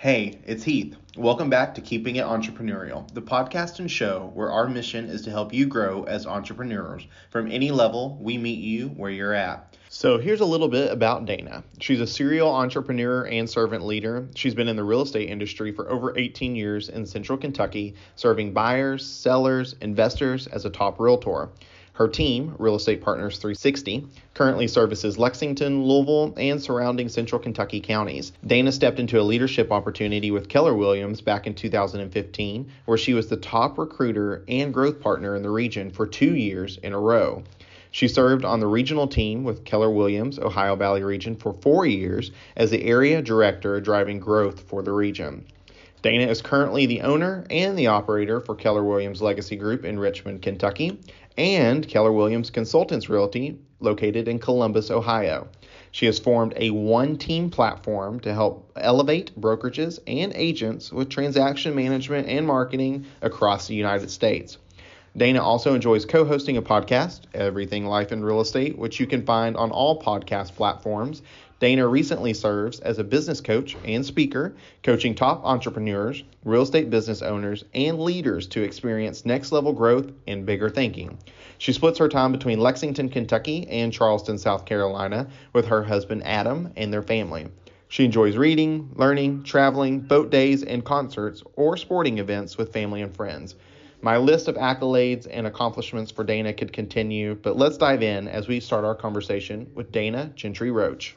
Hey, it's Heath. Welcome back to Keeping It Entrepreneurial, the podcast and show where our mission is to help you grow as entrepreneurs. From any level, we meet you where you're at. So here's a little bit about Dana. She's a serial entrepreneur and servant leader. She's been in the real estate industry for over 18 years in Central Kentucky, serving buyers, sellers, investors as a top realtor. Her team, Real Estate Partners 360, currently services Lexington, Louisville, and surrounding Central Kentucky counties. Dana stepped into a leadership opportunity with Keller Williams back in 2015, where she was the top recruiter and growth partner in the region for 2 years in a row. She served on the regional team with Keller Williams, Ohio Valley region, for 4 years as the area director driving growth for the region. Dana is currently the owner and the operator for Keller Williams Legacy Group in Richmond, Kentucky, and Keller Williams Consultants Realty located in Columbus, Ohio. She has formed a one-team platform to help elevate brokerages and agents with transaction management and marketing across the United States. Dana also enjoys co-hosting a podcast, Everything Life in Real Estate, which you can find on all podcast platforms. Dana recently serves as a business coach and speaker, coaching top entrepreneurs, real estate business owners, and leaders to experience next-level growth and bigger thinking. She splits her time between Lexington, Kentucky, and Charleston, South Carolina, with her husband Adam and their family. She enjoys reading, learning, traveling, boat days, and concerts or sporting events with family and friends. My list of accolades and accomplishments for Dana could continue, but let's dive in as we start our conversation with Dana Gentry Roach.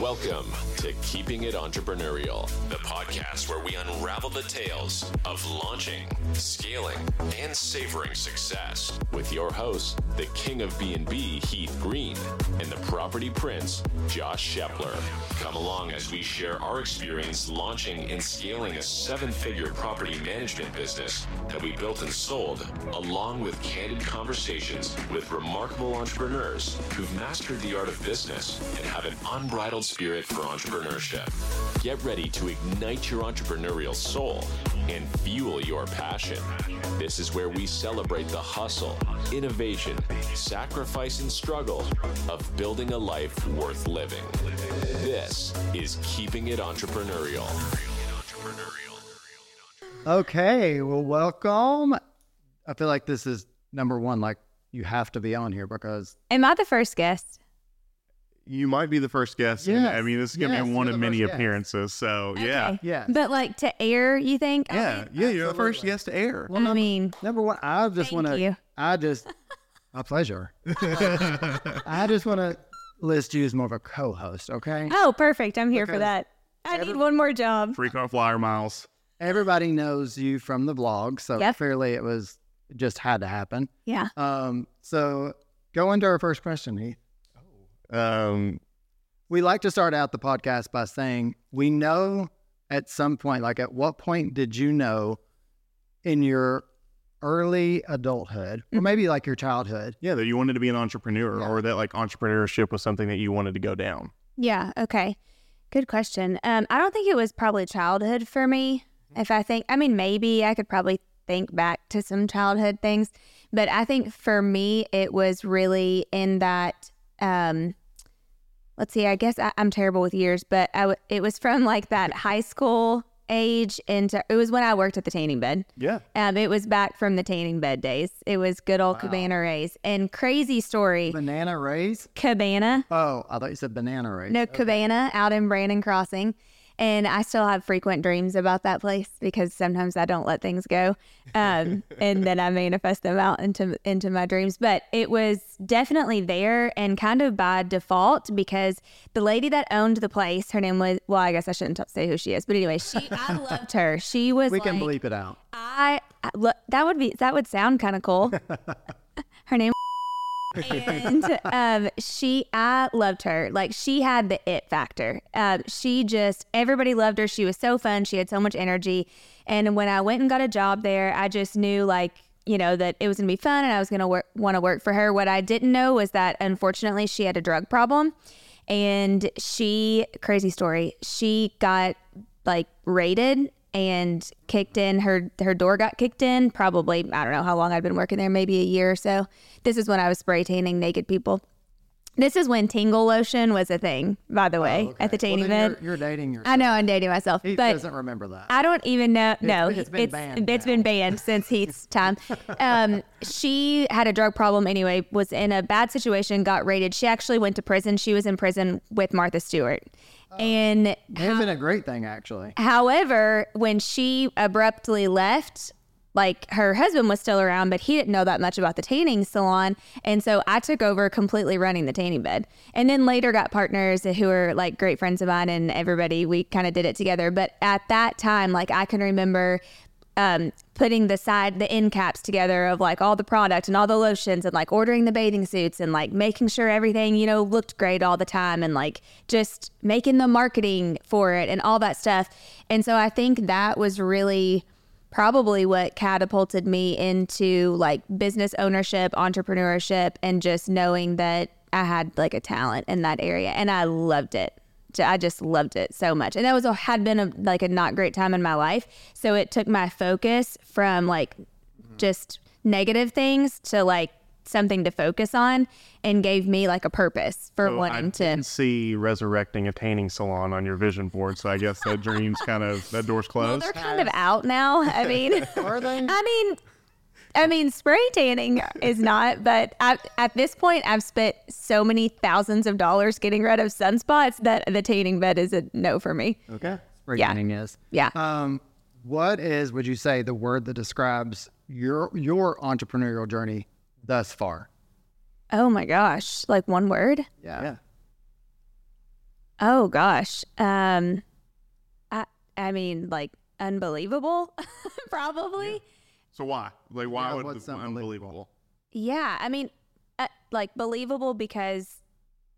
Welcome to Keeping It Entrepreneurial, the podcast where we unravel the tales of launching, scaling, and savoring success with your hosts, the king of B&B, Heath Green, and the property prince, Josh Shepler. Come along as we share our experience launching and scaling a seven-figure property management business that we built and sold, along with candid conversations with remarkable entrepreneurs who've mastered the art of business and have an unbridled spirit for entrepreneurship. Get ready to ignite your entrepreneurial soul and fuel your passion. This is where we celebrate the hustle, innovation, sacrifice, and struggle of building a life worth living. This is Keeping It Entrepreneurial. Okay, well, welcome. I feel like this is number one, like you have to be on here because... Am I the first guest? You might be the first guest. Yes. I mean, this is going to be one of many appearances. So, okay. Yeah. But like to air, you think? Yeah, you're the first guest to air. Well, number one, I just want to, my pleasure. I just want to list you as more of a co-host, okay? Oh, perfect. I'm here for that. I need one more job. Free car flyer miles. Everybody knows you from the vlog. So clearly it was just had to happen. Yeah. So go into our first question, Heath. We like to start out the podcast by saying we know at some point, like at what point did you know in your early adulthood or maybe like your childhood? Yeah. That you wanted to be an entrepreneur or that like entrepreneurship was something that you wanted to go down. Yeah. Okay. Good question. I don't think it was probably childhood for me. If I think, I mean, maybe I could probably think back to some childhood things, but I think for me, it was really in that, let's see, I guess I'm terrible with years, but it was from like that high school age into, it was when I worked at the tanning bed. Yeah. It was back from the tanning bed days. It was good old Cabana Rays. And crazy story. Banana Rays? Cabana. Oh, I thought you said Banana Rays. No, okay. Cabana out in Brandon Crossing. And I still have frequent dreams about that place because sometimes I don't let things go. And then I manifest them out into my dreams. But it was definitely there and kind of by default because the lady that owned the place, her name was, well, I guess I shouldn't say who she is. But anyway, I loved her. She was we can bleep it out. That would sound kind of cool. Her name and I loved her. Like she had the it factor. Everybody loved her. She was so fun. She had so much energy. And when I went and got a job there, I just knew like, you know, that it was going to be fun and I was going to want to work for her. What I didn't know was that unfortunately she had a drug problem and crazy story, she got like raided and kicked in, her door got kicked in, probably, I don't know how long I'd been working there, maybe a year or so. This is when I was spray tanning naked people. This is when tingle lotion was a thing, by the way, at the dating event. You're dating yourself. I know I'm dating myself. He doesn't remember that. I don't even know. It's been banned. It's been banned since Heath's time. She had a drug problem anyway, was in a bad situation, got raided. She actually went to prison. She was in prison with Martha Stewart. And it has been a great thing, actually. However, when she abruptly left, like, her husband was still around, but he didn't know that much about the tanning salon. And so I took over completely running the tanning bed. And then later got partners who were like great friends of mine and everybody, we kind of did it together. But at that time, like, I can remember putting the end caps together of like all the product and all the lotions and like ordering the bathing suits and like making sure everything, you know, looked great all the time and like just making the marketing for it and all that stuff. And so I think that was really probably what catapulted me into like business ownership, entrepreneurship, and just knowing that I had like a talent in that area. And I loved it. I just loved it so much. And that was had been a not great time in my life. So it took my focus from like just negative things to like something to focus on and gave me like a purpose for wanting to. I didn't see resurrecting a tanning salon on your vision board. So I guess that dream's that door's closed. Well, they're kind of out now. I mean, are they? I mean, spray tanning is not, but at this point, I've spent so many thousands of dollars getting rid of sunspots that the tanning bed is a no for me. Okay. Spray tanning is. Yeah. What is, would you say, the word that describes your entrepreneurial journey thus far? Oh my gosh. Like one word? Yeah. Oh gosh. I mean, like unbelievable, probably. Yeah. So why? Like, why would this be unbelievable? Yeah, I mean, like, believable because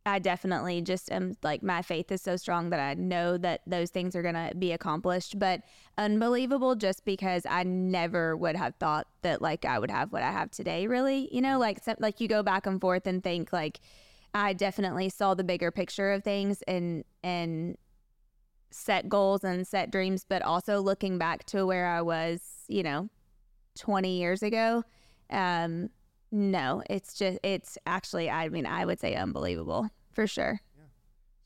I definitely just am, like, my faith is so strong that I know that those things are going to be accomplished. But unbelievable just because I never would have thought that, like, I would have what I have today, really. You know, like, you go back and forth and think, like, I definitely saw the bigger picture of things and set goals and set dreams. But also looking back to where I was, you know, 20 years ago, no, it's actually, I mean, I would say unbelievable for sure. Yeah.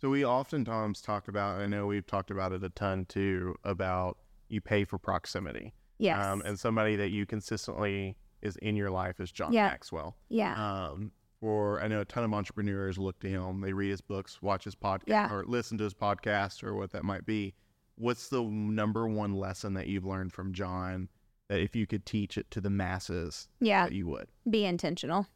So we oftentimes talk about, I know we've talked about it a ton too, about you pay for proximity. Yes. And somebody that you consistently is in your life is John Maxwell. Yeah. I know a ton of entrepreneurs look to him, they read his books, watch his podcast or listen to his podcast or what that might be. What's the number one lesson that you've learned from John that if you could teach it to the masses, that you would? Be intentional,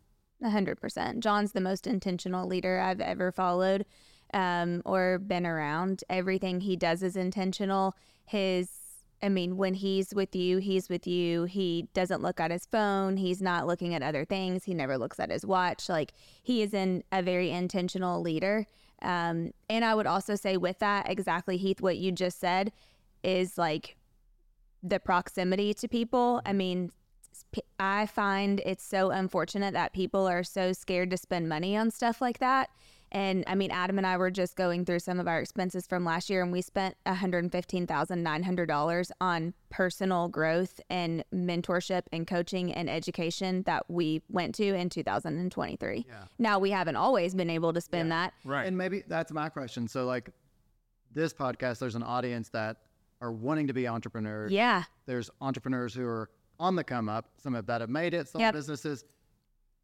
100%. John's the most intentional leader I've ever followed or been around. Everything he does is intentional. When he's with you, he's with you. He doesn't look at his phone. He's not looking at other things. He never looks at his watch. Like, he is a very intentional leader. And I would also say with that, exactly, Heath, what you just said is like, the proximity to people. I mean, I find it's so unfortunate that people are so scared to spend money on stuff like that. And I mean, Adam and I were just going through some of our expenses from last year, and we spent $115,900 on personal growth and mentorship and coaching and education that we went to in 2023. Yeah. Now, we haven't always been able to spend that. Right. And maybe that's my question. So, like, this podcast, there's an audience that are wanting to be entrepreneurs. Yeah. There's entrepreneurs who are on the come up. Some of that have made it, some businesses.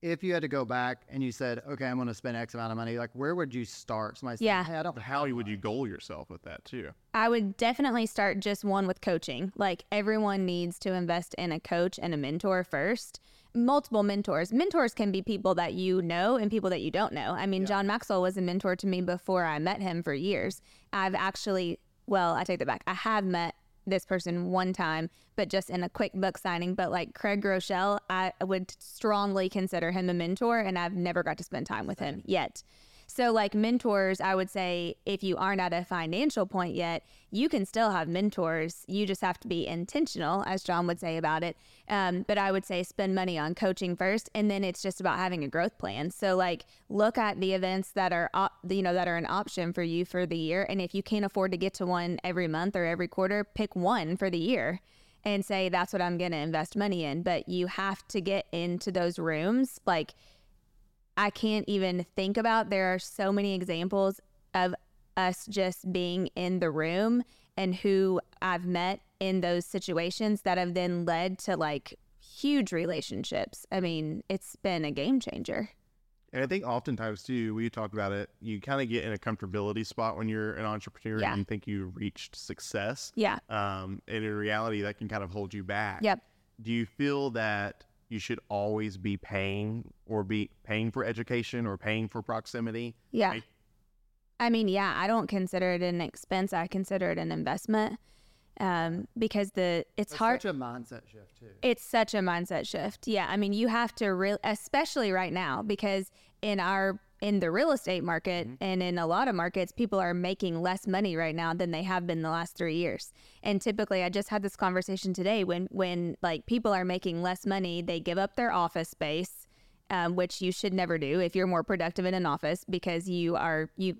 If you had to go back and you said, okay, I'm going to spend X amount of money, like, where would you start? Somebody said, hey, I don't know. How would you goal yourself with that too? I would definitely start with coaching. Like, everyone needs to invest in a coach and a mentor first. Multiple mentors. Mentors can be people that you know and people that you don't know. I mean, John Maxwell was a mentor to me before I met him for years. I take that back. I have met this person one time, but just in a quick book signing. But like Craig Groeschel, I would strongly consider him a mentor, and I've never got to spend time with him yet. So like mentors, I would say if you aren't at a financial point yet, you can still have mentors. You just have to be intentional, as John would say about it. But I would say spend money on coaching first, and then it's just about having a growth plan. So like look at the events that are that are an option for you for the year. And if you can't afford to get to one every month or every quarter, pick one for the year and say, that's what I'm going to invest money in. But you have to get into those rooms. Like, I can't even think about. There are so many examples of us just being in the room and who I've met in those situations that have then led to like huge relationships. I mean, it's been a game changer. And I think oftentimes too, we talk about it, you kind of get in a comfortability spot when you're an entrepreneur and you think you reached success. And in reality, that can kind of hold you back. Do you feel that you should always be paying or be paying for education or paying for proximity? I don't consider it an expense. I consider it an investment. Because it's hard. Such a mindset shift too. It's such a mindset shift. Yeah. I mean, you have to especially right now, because in the real estate market and in a lot of markets, people are making less money right now than they have been the last 3 years. And typically, I just had this conversation today when like people are making less money, they give up their office space, which you should never do if you're more productive in an office, because you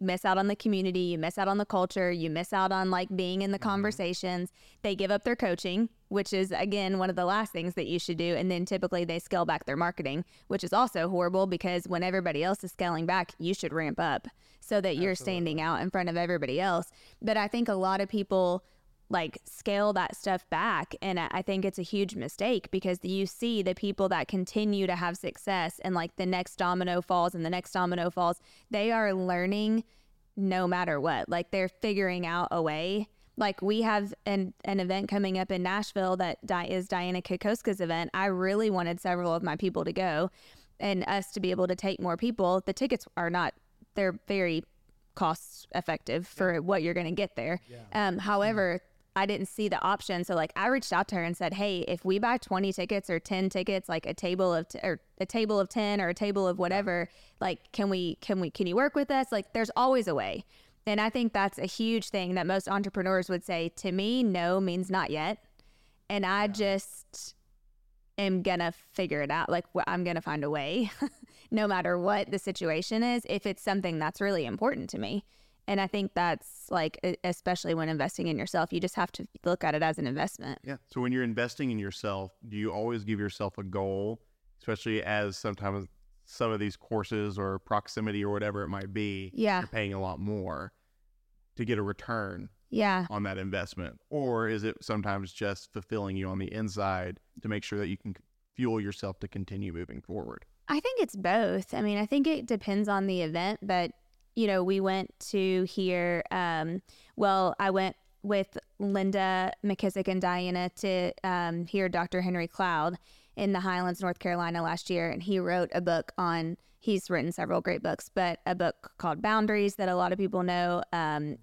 miss out on the community, you miss out on the culture, you miss out on like being in the conversations. They give up their coaching, which is again one of the last things that you should do. And then typically they scale back their marketing, which is also horrible, because when everybody else is scaling back, you should ramp up so that you're standing out in front of everybody else. But I think a lot of people like scale that stuff back. And I think it's a huge mistake, because you see the people that continue to have success and like the next domino falls and the next domino falls, they are learning no matter what. Like they're figuring out a way. Like we have an event coming up in Nashville that is Diana Kikowska's event. I really wanted several of my people to go and us to be able to take more people. The tickets are not, they're very cost effective for what you're going to get there. However, I didn't see the option. So like I reached out to her and said, hey, if we buy 20 tickets or 10 tickets, like a table of 10 or a table of whatever, like, can you work with us? Like there's always a way. And I think that's a huge thing that most entrepreneurs would say to me, no means not yet. And I just am going to figure it out. Like I'm going to find a way no matter what the situation is, if it's something that's really important to me. And I think that's like, especially when investing in yourself, you just have to look at it as an investment. Yeah. So when you're investing in yourself, do you always give yourself a goal, especially as sometimes some of these courses or proximity or whatever it might be, you're paying a lot more to get a return on that investment? Or is it sometimes just fulfilling you on the inside to make sure that you can fuel yourself to continue moving forward? I think it's both. I mean, I think it depends on the event, but you know, we went to here, I went with Linda McKissick and Diana to hear Dr. Henry Cloud in the Highlands, North Carolina last year. And he wrote a book he's written several great books, but a book called Boundaries that a lot of people know,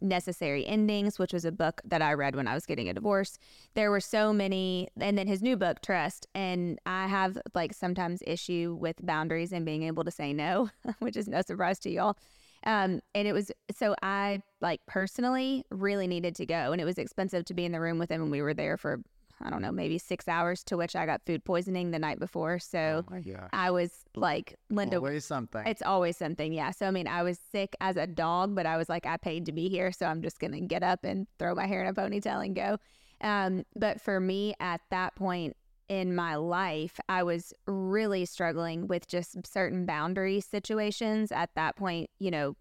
Necessary Endings, which was a book that I read when I was getting a divorce. There were so many, and then his new book, Trust. And I have like sometimes issue with boundaries and being able to say no, which is no surprise to y'all. And it was, so I like personally really needed to go, and it was expensive to be in the room with him. And we were there for, I don't know, maybe 6 hours, to which I got food poisoning the night before. So I was like, Linda, always something. It's always something. Yeah. So, I mean, I was sick as a dog, but I was like, I paid to be here. So I'm just going to get up and throw my hair in a ponytail and go. But for me at that point in my life, I was really struggling with just certain boundary situations at that point, you know,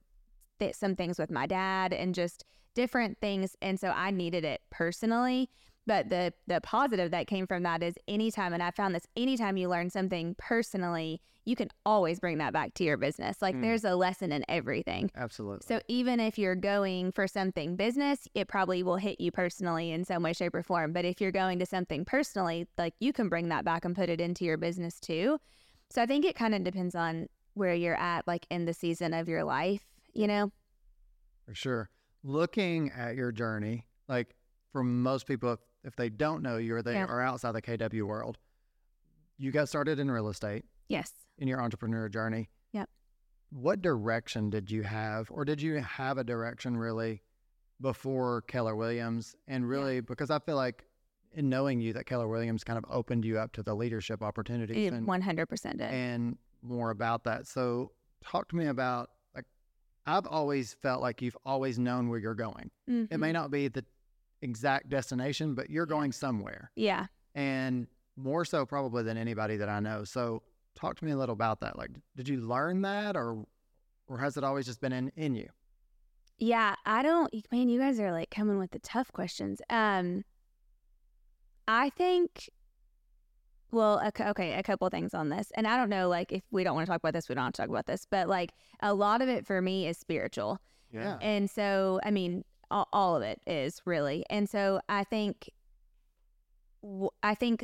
some things with my dad and just different things. And so I needed it personally. But the positive that came from that is anytime, and I found this, anytime you learn something personally, you can always bring that back to your business. Like there's a lesson in everything. Absolutely. So even if you're going for something business, it probably will hit you personally in some way, shape, or form. But if you're going to something personally, like you can bring that back and put it into your business too. So I think it kind of depends on where you're at, like in the season of your life, you know? For sure. Looking at your journey, like for most people, if they don't know you or they are outside the KW world, you got started in real estate. Yes. In your entrepreneur journey. Yep. What direction did you have, or did you have a direction really before Keller Williams? And really, because I feel like in knowing you, that Keller Williams kind of opened you up to the leadership opportunities. It 100% did. And more about that. So talk to me about, like, I've always felt like you've always known where you're going. Mm-hmm. It may not be the exact destination, but you're going somewhere. Yeah. And more so probably than anybody that I know. So Talk to me a little about that. Like, did you learn that, or has it always just been in you? Yeah, you guys are like coming with the tough questions. I think, a couple things on this. And I don't know, like, if we don't want to talk about this, we don't have to talk about this. But, like, a lot of it for me is spiritual. Yeah. And so, I mean, all of it is really. And so I think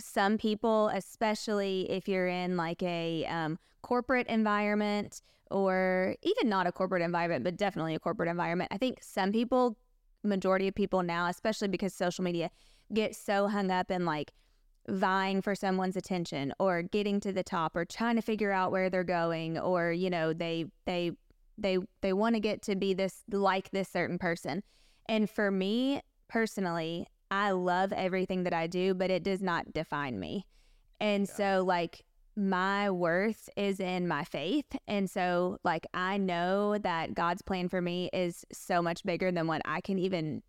some people, especially if you're in like a corporate environment, or even not a corporate environment, but definitely a corporate environment, I think some people, majority of people now, especially because social media, get so hung up in like vying for someone's attention or getting to the top or trying to figure out where they're going, or, you know, they want to get to be this, like this certain person. And for me personally, I love everything that I do, but it does not define me. And so like my worth is in my faith. And so like I know that God's plan for me is so much bigger than what I can even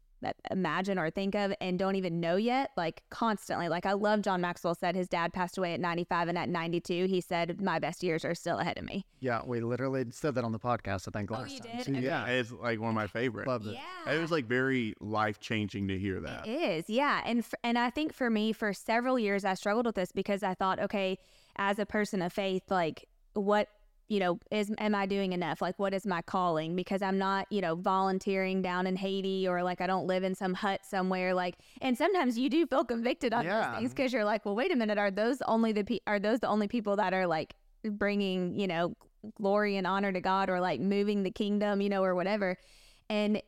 imagine or think of and don't even know yet. Like constantly, like I love John Maxwell said his dad passed away at 95, and at 92 he said, my best years are still ahead of me. Yeah, we literally said that on the podcast, I think, last time. Did? So, okay. Yeah, it's like one of my favorites. Loved it. Yeah. It was like very life-changing to hear that. It is, yeah. And I think for me, for several years I struggled with this because I thought, okay, as a person of faith, like what, you know, am I doing enough? Like, what is my calling? Because I'm not, you know, volunteering down in Haiti, or like I don't live in some hut somewhere. Like, and sometimes you do feel convicted on those things because you're like, well, wait a minute, are those the only people that are like bringing, you know, glory and honor to God, or like moving the kingdom, you know, or whatever. And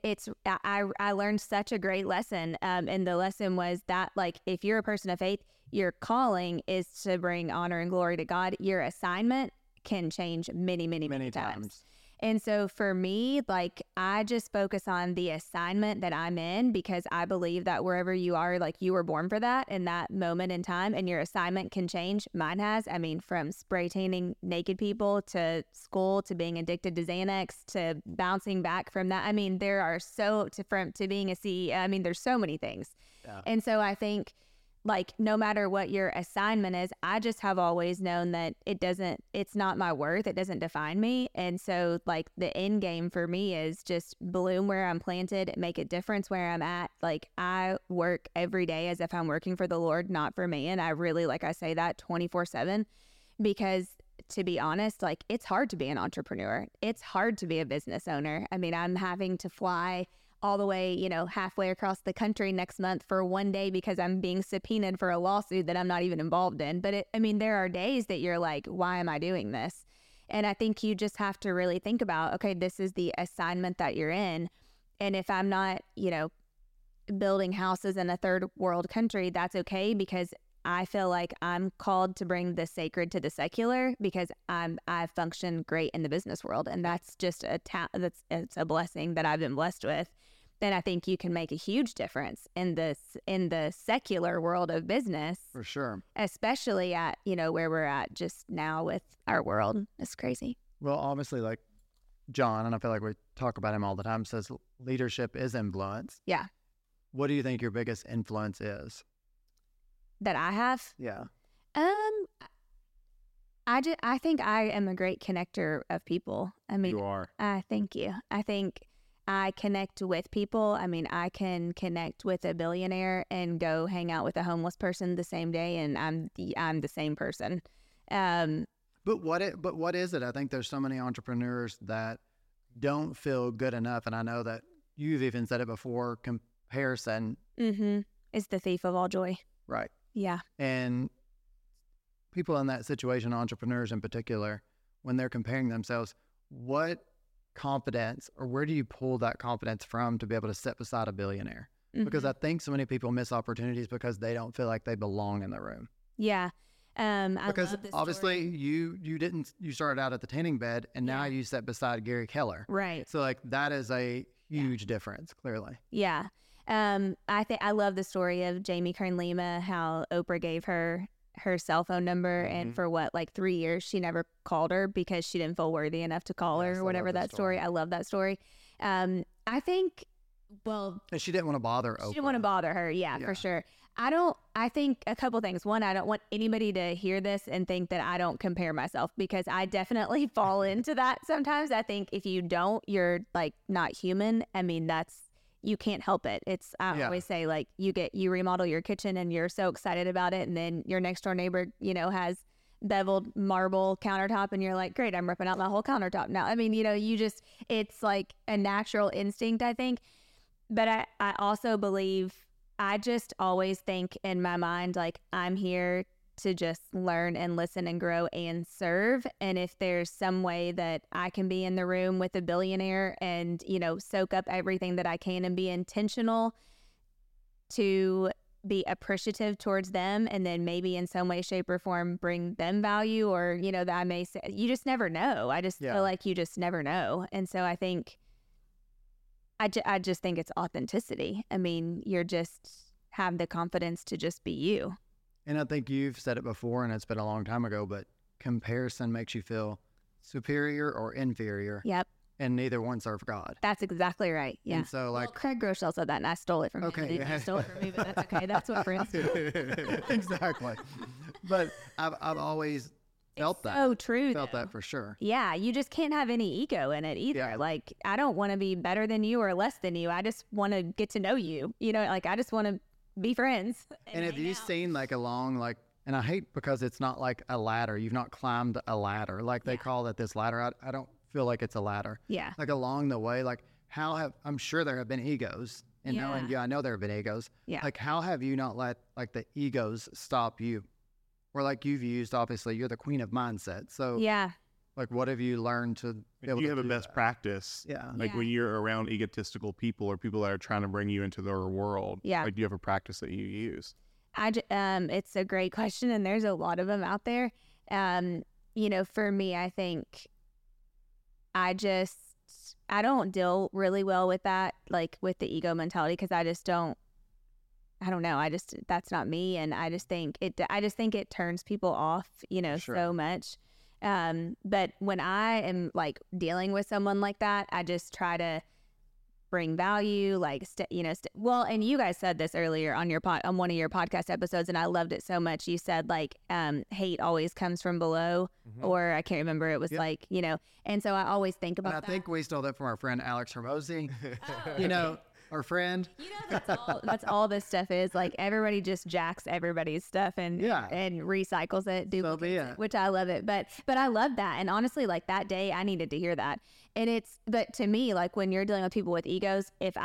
I learned such a great lesson, and the lesson was that like if you're a person of faith, your calling is to bring honor and glory to God. Your assignment can change many times. And so for me, like I just focus on the assignment that I'm in, because I believe that wherever you are, like you were born for that in that moment in time, and your assignment can change. Mine has, I mean, from spray tanning naked people to school, to being addicted to Xanax, to bouncing back from that. I mean, there are so different to being a CEO. I mean, there's so many things. Yeah. And so I think like no matter what your assignment is, I just have always known that it's not my worth. It doesn't define me. And so like the end game for me is just bloom where I'm planted, make a difference where I'm at. Like I work every day as if I'm working for the Lord, not for me. And I really, like I say that 24/7, because to be honest, like it's hard to be an entrepreneur. It's hard to be a business owner. I mean, I'm having to fly all the way, you know, halfway across the country next month for one day because I'm being subpoenaed for a lawsuit that I'm not even involved in. But there are days that you're like, why am I doing this? And I think you just have to really think about, okay, this is the assignment that you're in. And if I'm not, you know, building houses in a third world country, that's okay, because I feel like I'm called to bring the sacred to the secular, because I function great in the business world. And that's just it's a blessing that I've been blessed with. Then I think you can make a huge difference in the secular world of business. For sure. Especially at, you know, where we're at just now with our world. It's crazy. Well, obviously, like John, and I feel like we talk about him all the time, says leadership is influence. Yeah. What do you think your biggest influence is? That I have? Yeah. I think I am a great connector of people. I mean, you are. Thank you. I think I connect with people. I mean, I can connect with a billionaire and go hang out with a homeless person the same day, and I'm the same person. But what is it? I think there's so many entrepreneurs that don't feel good enough, and I know that you've even said it before. Comparison is the thief of all joy. Right. Yeah. And people in that situation, entrepreneurs in particular, when they're comparing themselves, what confidence, or where do you pull that confidence from to be able to sit beside a billionaire? Because I think so many people miss opportunities because they don't feel like they belong in the room. Yeah. Because obviously you started out at the tanning bed, and now you sit beside Gary Keller. Right. So like that is a huge difference, clearly. Yeah. I love the story of Jamie Kern Lima, how Oprah gave her cell phone number, and for what, like 3 years she never called her because she didn't feel worthy enough to call her, or whatever that story. I love that story. I think well, and she didn't want to bother Oprah. She didn't want to bother her. Yeah, for sure. I think a couple things. One, I don't want anybody to hear this and think that I don't compare myself, because I definitely fall into that sometimes. I think if you don't, you're like not human. I mean, you can't help it. I always say, like, you remodel your kitchen and you're so excited about it, and then your next door neighbor, has beveled marble countertop, and you're like, great, I'm ripping out my whole countertop now. I mean, it's like a natural instinct, I think. But I also believe, I just always think in my mind, like, I'm here to just learn and listen and grow and serve. And if there's some way that I can be in the room with a billionaire and, soak up everything that I can and be intentional to be appreciative towards them, and then maybe in some way, shape, or form bring them value, or, that I may say, you just never know. I just feel like you just never know. And so I think I just think it's authenticity. I mean, you're just have the confidence to just be you. And I think you've said it before, and it's been a long time ago, but comparison makes you feel superior or inferior. Yep. And neither one serve God. That's exactly right. Yeah. And so, like, Craig Groeschel said that, and I stole it from him. Okay. You stole it from me, but that's okay. That's what friends do. Exactly. But I've always felt that. Oh, so true. Felt that for sure. Yeah. You just can't have any ego in it either. Yeah. Like, I don't want to be better than you or less than you. I just want to get to know you. I just want to be friends. And have you seen and I hate, because it's not like a ladder. You've not climbed a ladder. Like, they call it this ladder. I don't feel like it's a ladder. Yeah. Like, along the way, like, I'm sure there have been egos. And knowing you, I know there have been egos. Yeah. Like, how have you not let, like, the egos stop you? Or, like, you've used, obviously, you're the queen of mindset. So, yeah. Like, what have you learned to be able to do? You have a best practice. Yeah. Like, when you're around egotistical people or people that are trying to bring you into their world, like, do you have a practice that you use? It's a great question, and there's a lot of them out there. For me, I think I don't deal really well with that, like, with the ego mentality, because I don't know. That's not me. And I just think it turns people off, so much. But when I am, like, dealing with someone like that, I just try to bring value, like, well, and you guys said this earlier on on one of your podcast episodes, and I loved it so much. You said, like, hate always comes from below, or I can't remember. It was and so I always think about that. I think we stole that from our friend, Alex Hermosi, our friend. That's all this stuff is. Like, everybody just jacks everybody's stuff and recycles it, duplicates it, which I love it. But I love that. And honestly, like, that day I needed to hear that. And but to me, like, when you're dealing with people with egos, if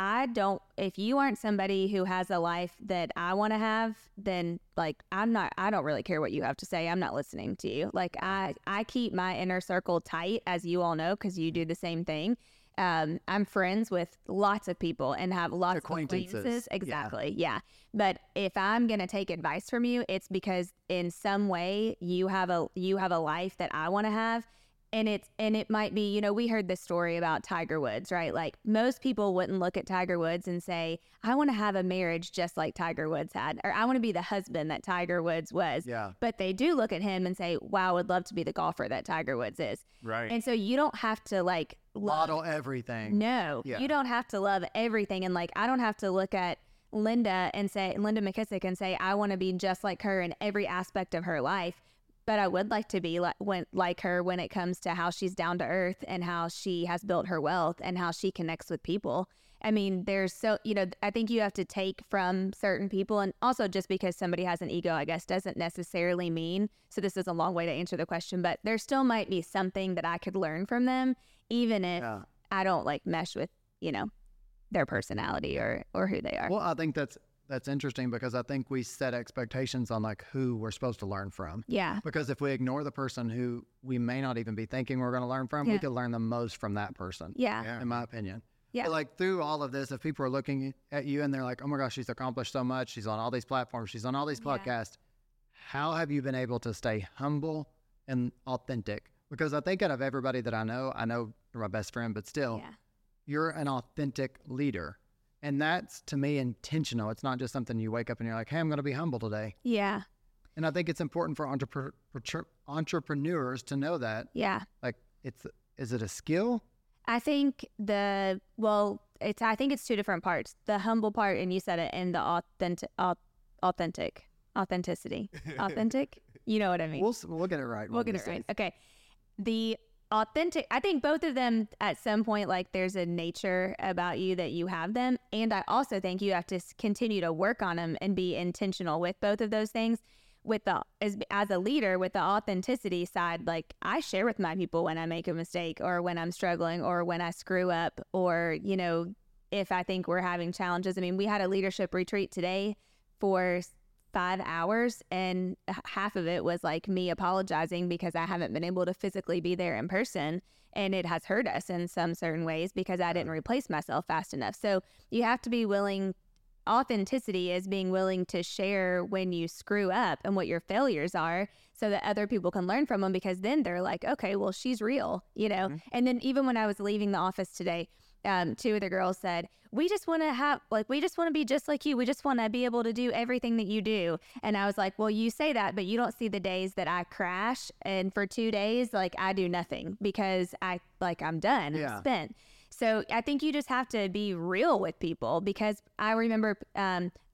you aren't somebody who has a life that I want to have, then, like, I don't really care what you have to say. I'm not listening to you. Like, I keep my inner circle tight, as you all know, because you do the same thing. I'm friends with lots of people and have lots of acquaintances. Exactly. Yeah. But if I'm going to take advice from you, it's because in some way you have a life that I want to have. And it might be, we heard this story about Tiger Woods, right? Like, most people wouldn't look at Tiger Woods and say, I want to have a marriage just like Tiger Woods had, or I want to be the husband that Tiger Woods was. Yeah. But they do look at him and say, wow, I would love to be the golfer that Tiger Woods is. Right. And so you don't have to, like, model everything. No, you don't have to love everything. And, like, I don't have to look at Linda McKissick and say, I want to be just like her in every aspect of her life. But I would like to be like her when it comes to how she's down to earth and how she has built her wealth and how she connects with people. I mean, I think you have to take from certain people. And also, just because somebody has an ego, I guess, doesn't necessarily mean, so this is a long way to answer the question, but there still might be something that I could learn from them, even if I don't, like, mesh with, their personality or who they are. Well, I think that's interesting, because I think we set expectations on, like, who we're supposed to learn from. Yeah. Because if we ignore the person who we may not even be thinking we're going to learn from, we could learn the most from that person. Yeah. In my opinion. Yeah. But, like, through all of this, if people are looking at you and they're like, oh my gosh, she's accomplished so much. She's on all these platforms. She's on all these podcasts. How have you been able to stay humble and authentic? Because I think out of everybody that I know you're my best friend, but still you're an authentic leader. And that's, to me, intentional. It's not just something you wake up and you're like, hey, I'm going to be humble today. Yeah. And I think it's important for entrepreneurs to know that. Yeah. Like, is it a skill? I think the, well, it's, I think it's two different parts. The humble part, and you said it, and the authenticity. You know what I mean? We'll get it right. We'll get it right. Okay. The authentic, I think both of them at some point, like there's a nature about you that you have them. And I also think you have to continue to work on them and be intentional with both of those things. With the, as a leader, with the authenticity side, like I share with my people when I make a mistake or when I'm struggling or when I screw up or, you know, if I think we're having challenges. I mean, we had a leadership retreat today for 5 hours, and half of it was like me apologizing because I haven't been able to physically be there in person, and it has hurt us in some certain ways because I didn't replace myself fast enough. So you have to be willing. Authenticity is being willing to share when you screw up and what your failures are so that other people can learn from them, because then they're like, okay, well, she's real, you know? Mm-hmm. And then even when I was leaving the office today, two of the girls said, we just want to have, like, we just want to be just like you. We just want to be able to do everything that you do. And I was like, well, you say that, but you don't see the days that I crash. And for 2 days, like I do nothing because I like I'm done. Yeah. I'm spent. So I think you just have to be real with people, because I remember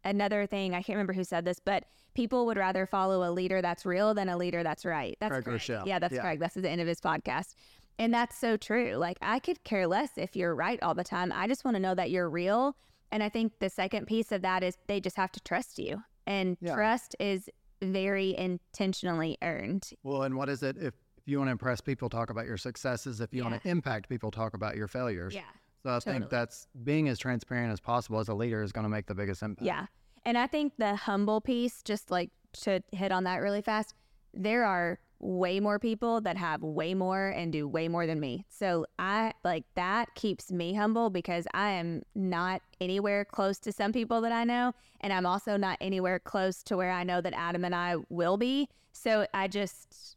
another thing, I can't remember who said this, but people would rather follow a leader that's real than a leader that's right. That's Craig Groeschel. Yeah, that's Craig. That's the end of his podcast. And that's so true. Like I could care less if you're right all the time. I just want to know that you're real. And I think the second piece of that is they just have to trust you. And trust is very intentionally earned. Well, and what is it if you want to impress people, talk about your successes. If you want to impact people, talk about your failures. Yeah. So I think that's being as transparent as possible as a leader is going to make the biggest impact. Yeah. And I think the humble piece, just like to hit on that really fast, there are way more people that have way more and do way more than me. So I like that keeps me humble, because I am not anywhere close to some people that I know. And I'm also not anywhere close to where I know that Adam and I will be. So I just...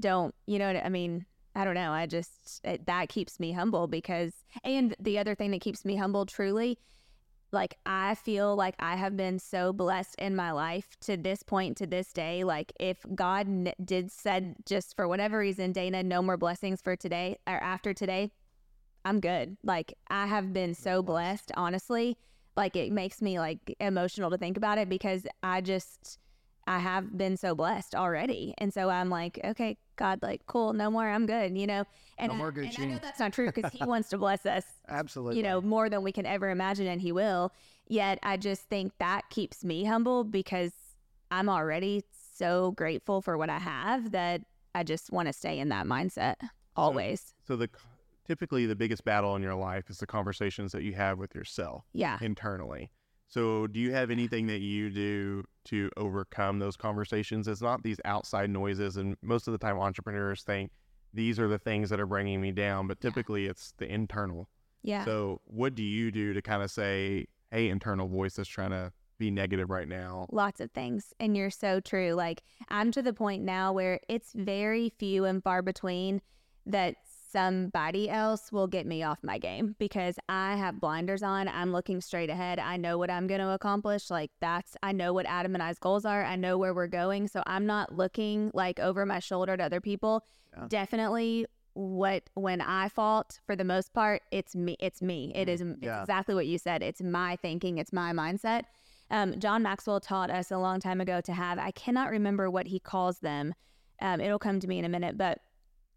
don't, you know, I mean, I don't know. I just, that keeps me humble, because, and the other thing that keeps me humble truly, like I feel like I have been so blessed in my life to this point, to this day. Like if God said just for whatever reason, Dana, no more blessings for today or after today, I'm good. Like I have been so blessed, honestly. Like it makes me like emotional to think about it, because I have been so blessed already. And so I'm like, okay, God, like, cool, no more, I'm good, you know? And, no more good and I know that's not true, because he wants to bless us, absolutely, you know, more than we can ever imagine, and he will. Yet I just think that keeps me humble, because I'm already so grateful for what I have that I just want to stay in that mindset always. So typically the biggest battle in your life is the conversations that you have with yourself internally. So do you have anything that you do to overcome those conversations? It's not these outside noises. And most of the time entrepreneurs think these are the things that are bringing me down, but typically it's the internal. Yeah. So what do you do to kind of say, hey, internal voice that's trying to be negative right now? Lots of things. And you're so true. Like I'm to the point now where it's very few and far between that somebody else will get me off my game, because I have blinders on. I'm looking straight ahead. I know what I'm going to accomplish. Like I know what Adam and I's goals are. I know where we're going. So I'm not looking like over my shoulder to other people. Yeah. Definitely when I fault, for the most part, it's me. It is exactly what you said. It's my thinking. It's my mindset. John Maxwell taught us a long time ago to have, I cannot remember what he calls them. It'll come to me in a minute, but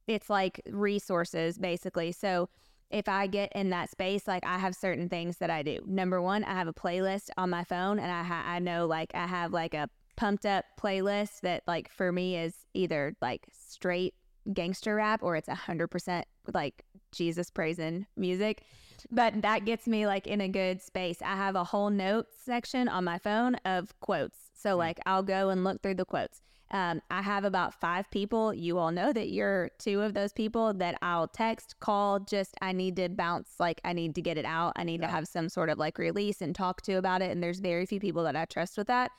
it's like resources, basically. So if I get in that space, like I have certain things that I do. Number one, I have a playlist on my phone, and I know like I have like a pumped up playlist that like for me is either like straight gangster rap or it's 100% like Jesus praising music. But that gets me like in a good space. I have a whole note section on my phone of quotes. So like I'll go and look through the quotes. I have about 5 people. You all know that you're 2 of those people that I'll text, call, just, I need to bounce. Like I need to get it out. I need to have some sort of like release and talk to about it. And there's very few people that I trust with that,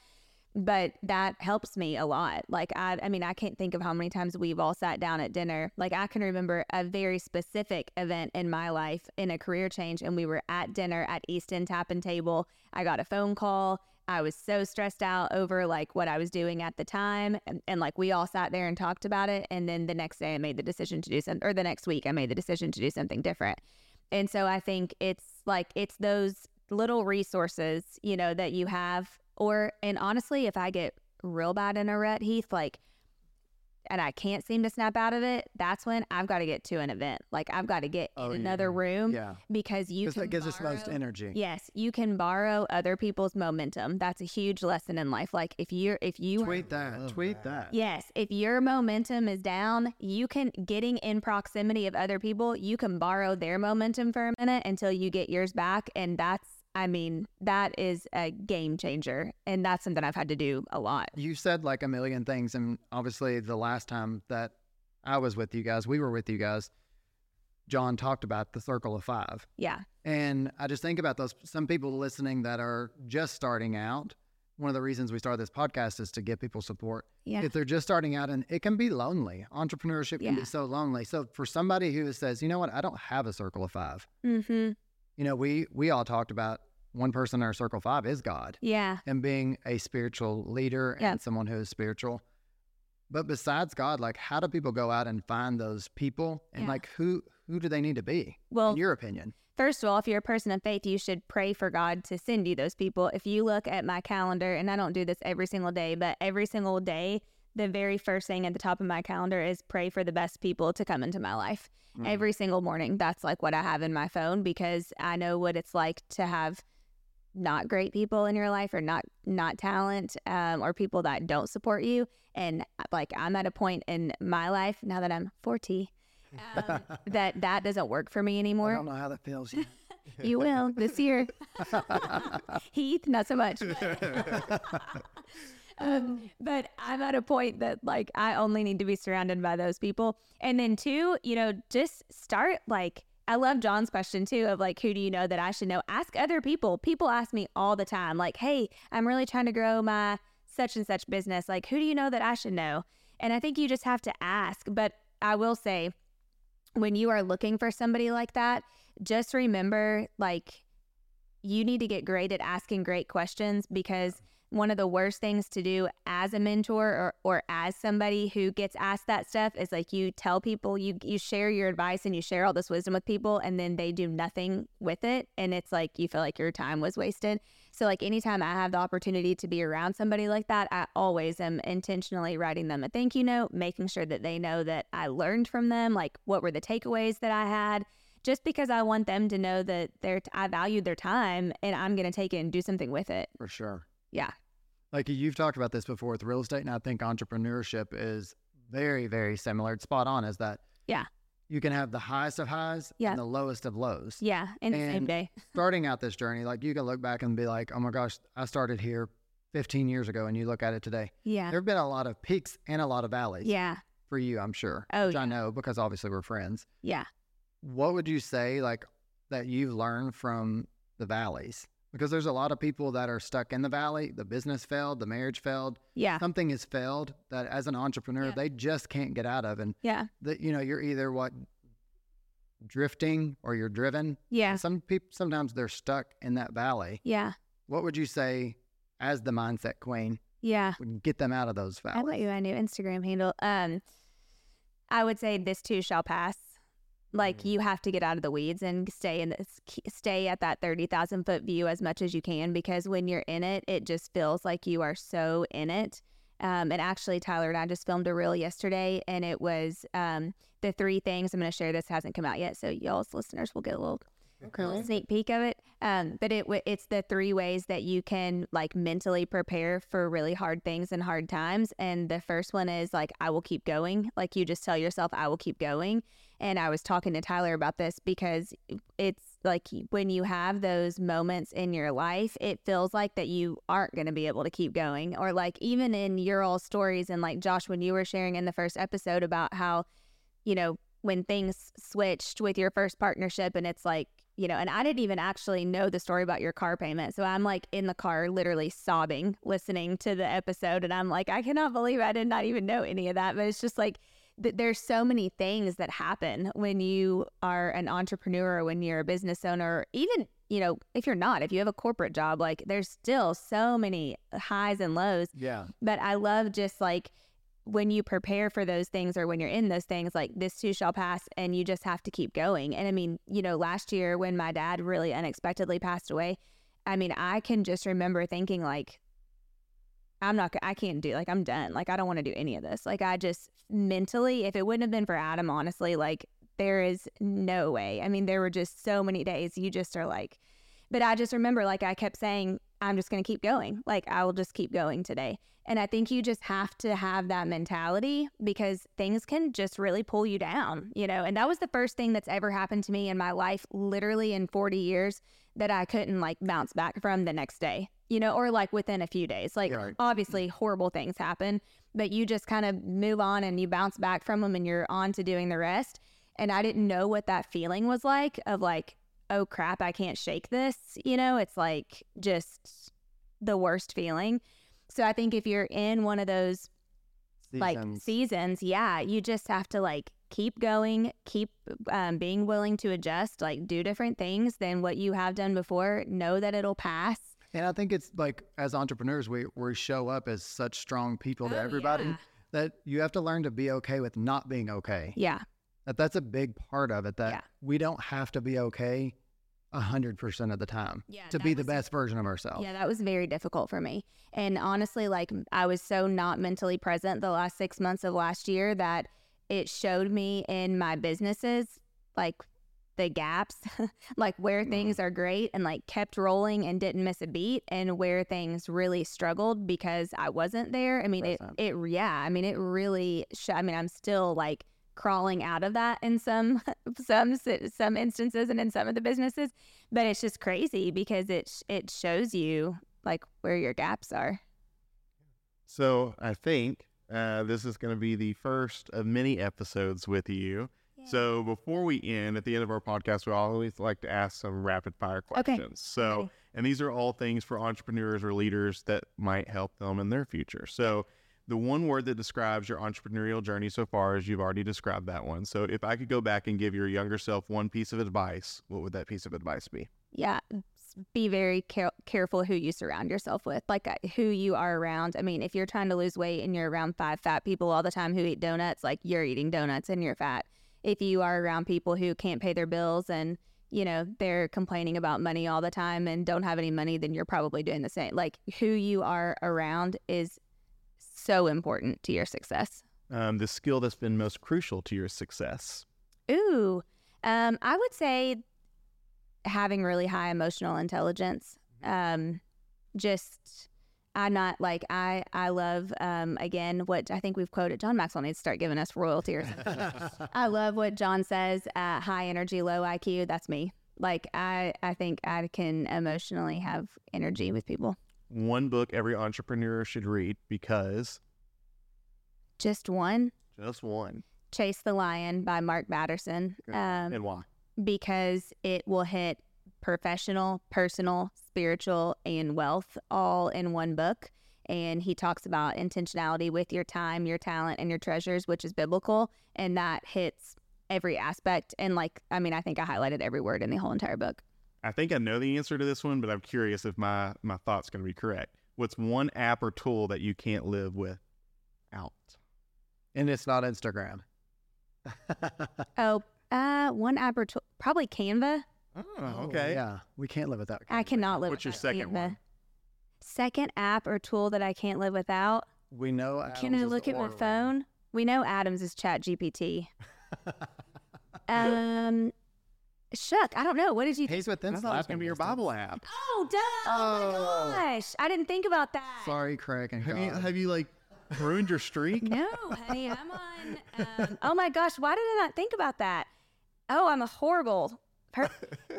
but that helps me a lot. Like I mean, I can't think of how many times we've all sat down at dinner. Like I can remember a very specific event in my life in a career change. And we were at dinner at Easton Tap and Table. I got a phone call. I was so stressed out over like what I was doing at the time. And like we all sat there and talked about it. And then the next day I made the decision to do something, or the next week I made the decision to do something different. And so I think it's like, it's those little resources, you know, that you have, or, and honestly, if I get real bad in a rut, Heath, like, and I can't seem to snap out of it, that's when I've got to get to an event. Like I've got to get in another room because you can that gives us most energy. Yes. You can borrow other people's momentum. That's a huge lesson in life. Like if you tweet that. Yes. If your momentum is down, you can getting in proximity of other people, you can borrow their momentum for a minute until you get yours back. And that's, I mean, that is a game changer, and that's something I've had to do a lot. You said like a million things, and obviously the last time that I was with you guys, we were with you guys, John talked about the circle of five. Yeah. And I just think about those, some people listening that are just starting out. One of the reasons we started this podcast is to give people support. Yeah. If they're just starting out, and it can be lonely. Entrepreneurship can be so lonely. So for somebody who says, you know what, I don't have a circle of five. Mm-hmm. You know, we all talked about one person in our circle five is God. Yeah. And being a spiritual leader and someone who is spiritual. But besides God, like how do people go out and find those people? And like who do they need to be? Well, in your opinion. First of all, if you're a person of faith, you should pray for God to send you those people. If you look at my calendar, and I don't do this every single day, but every single day, the very first thing at the top of my calendar is pray for the best people to come into my life. Every single morning. That's like what I have in my phone, because I know what it's like to have not great people in your life, or not talent, or people that don't support you. And like I'm at a point in my life now that I'm 40 that doesn't work for me anymore. I don't know how that feels yet. You will this year. Heath, not so much. But I'm at a point that like I only need to be surrounded by those people. And then two, you know, just start like, I love John's question too of like, who do you know that I should know? Ask other people. People ask me all the time like, hey, I'm really trying to grow my such and such business. Like, who do you know that I should know? And I think you just have to ask. But I will say, when you are looking for somebody like that, just remember like you need to get great at asking great questions, because one of the worst things to do as a mentor or as somebody who gets asked that stuff is like you tell people, you share your advice and you share all this wisdom with people, and then they do nothing with it. And it's like you feel like your time was wasted. So like anytime I have the opportunity to be around somebody like that, I always am intentionally writing them a thank you note, making sure that they know that I learned from them, like what were the takeaways that I had. Just because I want them to know that I value their time, and I'm going to take it and do something with it. For sure. Yeah. Like you've talked about this before with real estate, and I think entrepreneurship is very, very similar. It's spot on, is that you can have the highest of highs and the lowest of lows. Yeah, in the same day. Starting out this journey, like you can look back and be like, oh my gosh, I started here 15 years ago, and you look at it today. Yeah. There have been a lot of peaks and a lot of valleys. Yeah. For you, I'm sure. Oh, which I know, because obviously we're friends. Yeah. What would you say like that you've learned from the valleys? Because there's a lot of people that are stuck in the valley. The business failed, the marriage failed. Yeah. Something has failed that as an entrepreneur, they just can't get out of. And you know, you're either drifting or you're driven. Yeah. And some people, sometimes they're stuck in that valley. Yeah. What would you say as the mindset queen? Yeah. Would get them out of those valleys? I got you a new Instagram handle. I would say this too shall pass. Like you have to get out of the weeds and stay at that 30,000 foot view as much as you can, because when you're in it, it just feels like you are so in it. And actually, Tyler and I just filmed a reel yesterday, and it was the three things. I'm going to share this, hasn't come out yet, so y'all's listeners will get a little sneak peek of it. But it's the three ways that you can like mentally prepare for really hard things and hard times. And the first one is like, I will keep going. Like you just tell yourself, I will keep going. And I was talking to Tyler about this, because it's like when you have those moments in your life, it feels like that you aren't going to be able to keep going. Or like even in your all stories, and like Josh, when you were sharing in the first episode about how, you know, when things switched with your first partnership, and it's like, you know, and I didn't even actually know the story about your car payment. So I'm like in the car literally sobbing, listening to the episode. And I'm like, I cannot believe I did not even know any of that. But it's just like, there's so many things that happen when you are an entrepreneur, when you're a business owner, even you know, if you're not, if you have a corporate job, like there's still so many highs and lows. Yeah. But I love just like when you prepare for those things or when you're in those things, like this too shall pass and you just have to keep going. And I mean, you know, last year when my dad really unexpectedly passed away, I mean, I can just remember thinking like, I can't do, like, I'm done. Like, I don't want to do any of this. Like, I just mentally, if it wouldn't have been for Adam, honestly, like, there is no way. I mean, there were just so many days you just are like, but I just remember, like, I kept saying, I'm just going to keep going. Like, I will just keep going today. And I think you just have to have that mentality because things can just really pull you down, you know? And that was the first thing that's ever happened to me in my life, literally in 40 years, that I couldn't like bounce back from the next day, you know, or like within a few days. Like, yeah, right. Obviously horrible things happen, but you just kind of move on and you bounce back from them and you're on to doing the rest. And I didn't know what that feeling was like of like, oh crap, I can't shake this. You know, it's like just the worst feeling. So I think if you're in one of those seasons, yeah, you just have to like keep going, keep being willing to adjust, like do different things than what you have done before. Know that it'll pass. And I think it's like, as entrepreneurs, we show up as such strong people to everybody, yeah, that you have to learn to be okay with not being okay. Yeah. That's a big part of it, that we don't have to be okay 100% of the time to be the best version of ourselves. Yeah, that was very difficult for me. And honestly, like I was so not mentally present the last 6 months of last year that it showed me in my businesses, like the gaps, like where things are great and like kept rolling and didn't miss a beat, and where things really struggled because I wasn't there. I mean, it really, I mean, I'm still like crawling out of that in some instances and in some of the businesses, but it's just crazy because it shows you like where your gaps are. So I think this is going to be the first of many episodes with you. Yeah. So before we end, at the end of our podcast, we always like to ask some rapid fire questions. Okay. So, and these are all things for entrepreneurs or leaders that might help them in their future. So the one word that describes your entrepreneurial journey so far is, you've already described that one. So if I could go back and give your younger self one piece of advice, what would that piece of advice be? Yeah. Be very careful who you surround yourself with, like who you are around. I mean, if you're trying to lose weight and you're around 5 fat people all the time who eat donuts, like you're eating donuts and you're fat. If you are around people who can't pay their bills and, you know, they're complaining about money all the time and don't have any money, then you're probably doing the same. Like who you are around is so important to your success. The skill that's been most crucial to your success. Ooh, I would say having really high emotional intelligence. I love, again, what I think we've quoted, John Maxwell needs to start giving us royalty or something. I love what John says, high energy, low IQ. That's me. Like I think I can emotionally have energy with people. One book every entrepreneur should read, because... Just one. Chase the Lion by Mark Batterson. And why? Because it will hit professional, personal, spiritual, and wealth all in one book. And he talks about intentionality with your time, your talent, and your treasures, which is biblical. And that hits every aspect. And like, I mean, I think I highlighted every word in the whole entire book. I think I know the answer to this one, but I'm curious if my thought's going to be correct. What's one app or tool that you can't live without? And it's not Instagram. One app or tool, probably Canva. Oh, okay. Yeah, we can't live without Canva. I cannot live without Canva. What's your second one? Second app or tool that I can't live without? We know Adam's. Can I look at my phone? We know Adam's is ChatGPT. Shook. I don't know. What did you think? He's with them. That's going to be your Bible app. Oh, duh. Oh, my gosh. I didn't think about that. Sorry, Craig. And have you like ruined your streak? No, honey. I'm on. Oh, my gosh. Why did I not think about that? Oh, I'm a horrible.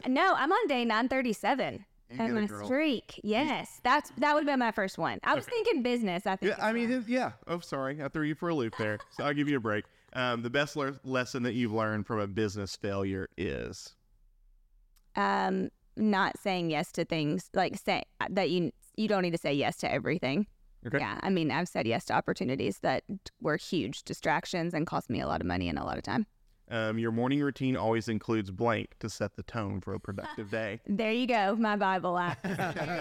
No, I'm on day 937. I'm on a streak. Yes. That would have been my first one. I was thinking business, I think. Yeah, I mean, yeah. Oh, sorry. I threw you for a loop there. So I'll give you a break. The best lesson that you've learned from a business failure is? Not saying yes to things, like say that you don't need to say yes to everything. Okay. Yeah. I mean, I've said yes to opportunities that were huge distractions and cost me a lot of money and a lot of time. Your morning routine always includes blank to set the tone for a productive day. There you go. My Bible app.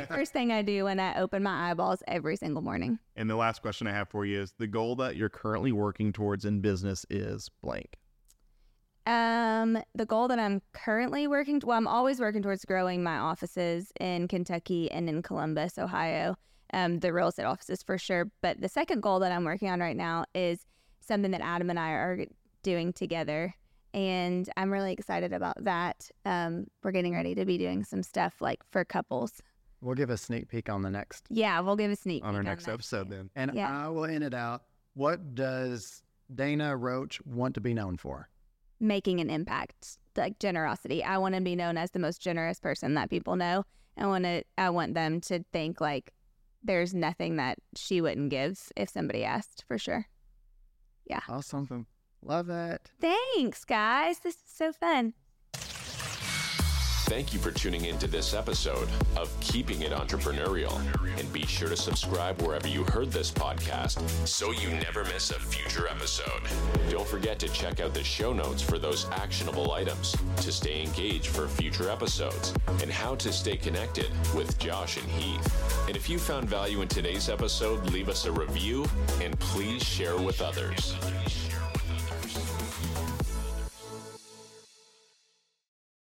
First thing I do when I open my eyeballs every single morning. And the last question I have for you is the goal that you're currently working towards in business is blank. The goal that I'm currently working, I'm always working towards growing my offices in Kentucky and in Columbus, Ohio, the real estate offices for sure. But the second goal that I'm working on right now is something that Adam and I are doing together. And I'm really excited about that. We're getting ready to be doing some stuff like for couples. We'll give a sneak peek on the next. Yeah, we'll give a sneak peek on our next episode then. And yeah. I will end it out. What does Dana Roach want to be known for? Making an impact, like generosity. I want to be known as the most generous person that people know. I want them to think like there's nothing that she wouldn't give if somebody asked, for sure. Yeah. Awesome. Love it. Thanks, guys. This is so fun. Thank you for tuning into this episode of Keeping It Entrepreneurial. And be sure to subscribe wherever you heard this podcast so you never miss a future episode. Don't forget to check out the show notes for those actionable items to stay engaged for future episodes and how to stay connected with Josh and Heath. And if you found value in today's episode, leave us a review and please share with others.